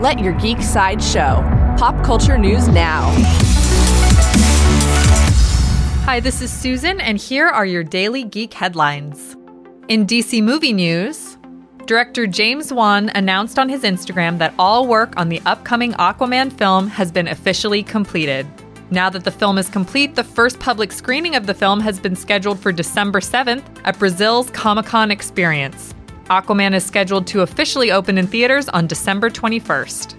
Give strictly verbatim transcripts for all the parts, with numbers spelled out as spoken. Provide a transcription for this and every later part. Let your geek side show. Pop culture news now. Hi, this is Susan, and here are your daily geek headlines. In D C movie news, director James Wan announced on his Instagram that all work on the upcoming Aquaman film has been officially completed. Now that the film is complete, the first public screening of the film has been scheduled for December seventh at Brazil's Comic-Con Experience. Aquaman is scheduled to officially open in theaters on December twenty-first.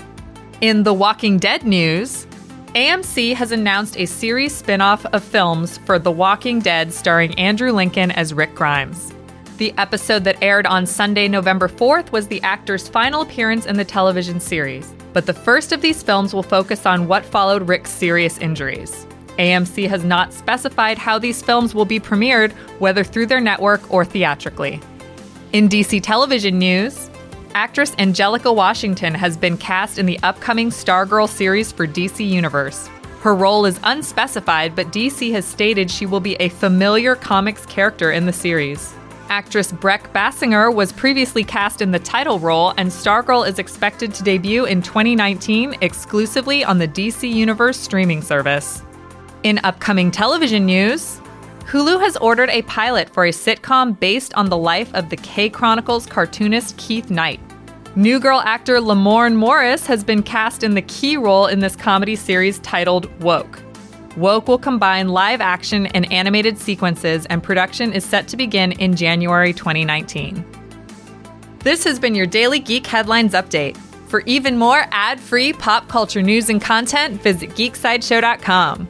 In The Walking Dead news, A M C has announced a series spin-off of films for The Walking Dead starring Andrew Lincoln as Rick Grimes. The episode that aired on Sunday, November fourth, was the actor's final appearance in the television series. But the first of these films will focus on what followed Rick's serious injuries. A M C has not specified how these films will be premiered, whether through their network or theatrically. In D C television news, actress Angelica Washington has been cast in the upcoming Stargirl series for D C Universe. Her role is unspecified, but D C has stated she will be a familiar comics character in the series. Actress Breck Bassinger was previously cast in the title role, and Stargirl is expected to debut in twenty nineteen exclusively on the D C Universe streaming service. In upcoming television news, Hulu has ordered a pilot for a sitcom based on the life of the K Chronicles cartoonist Keith Knight. New Girl actor Lamorne Morris has been cast in the key role in this comedy series titled Woke. Woke will combine live action and animated sequences, and production is set to begin in January twenty nineteen. This has been your daily Geek Headlines update. For even more ad-free pop culture news and content, visit Geek Side Show dot com.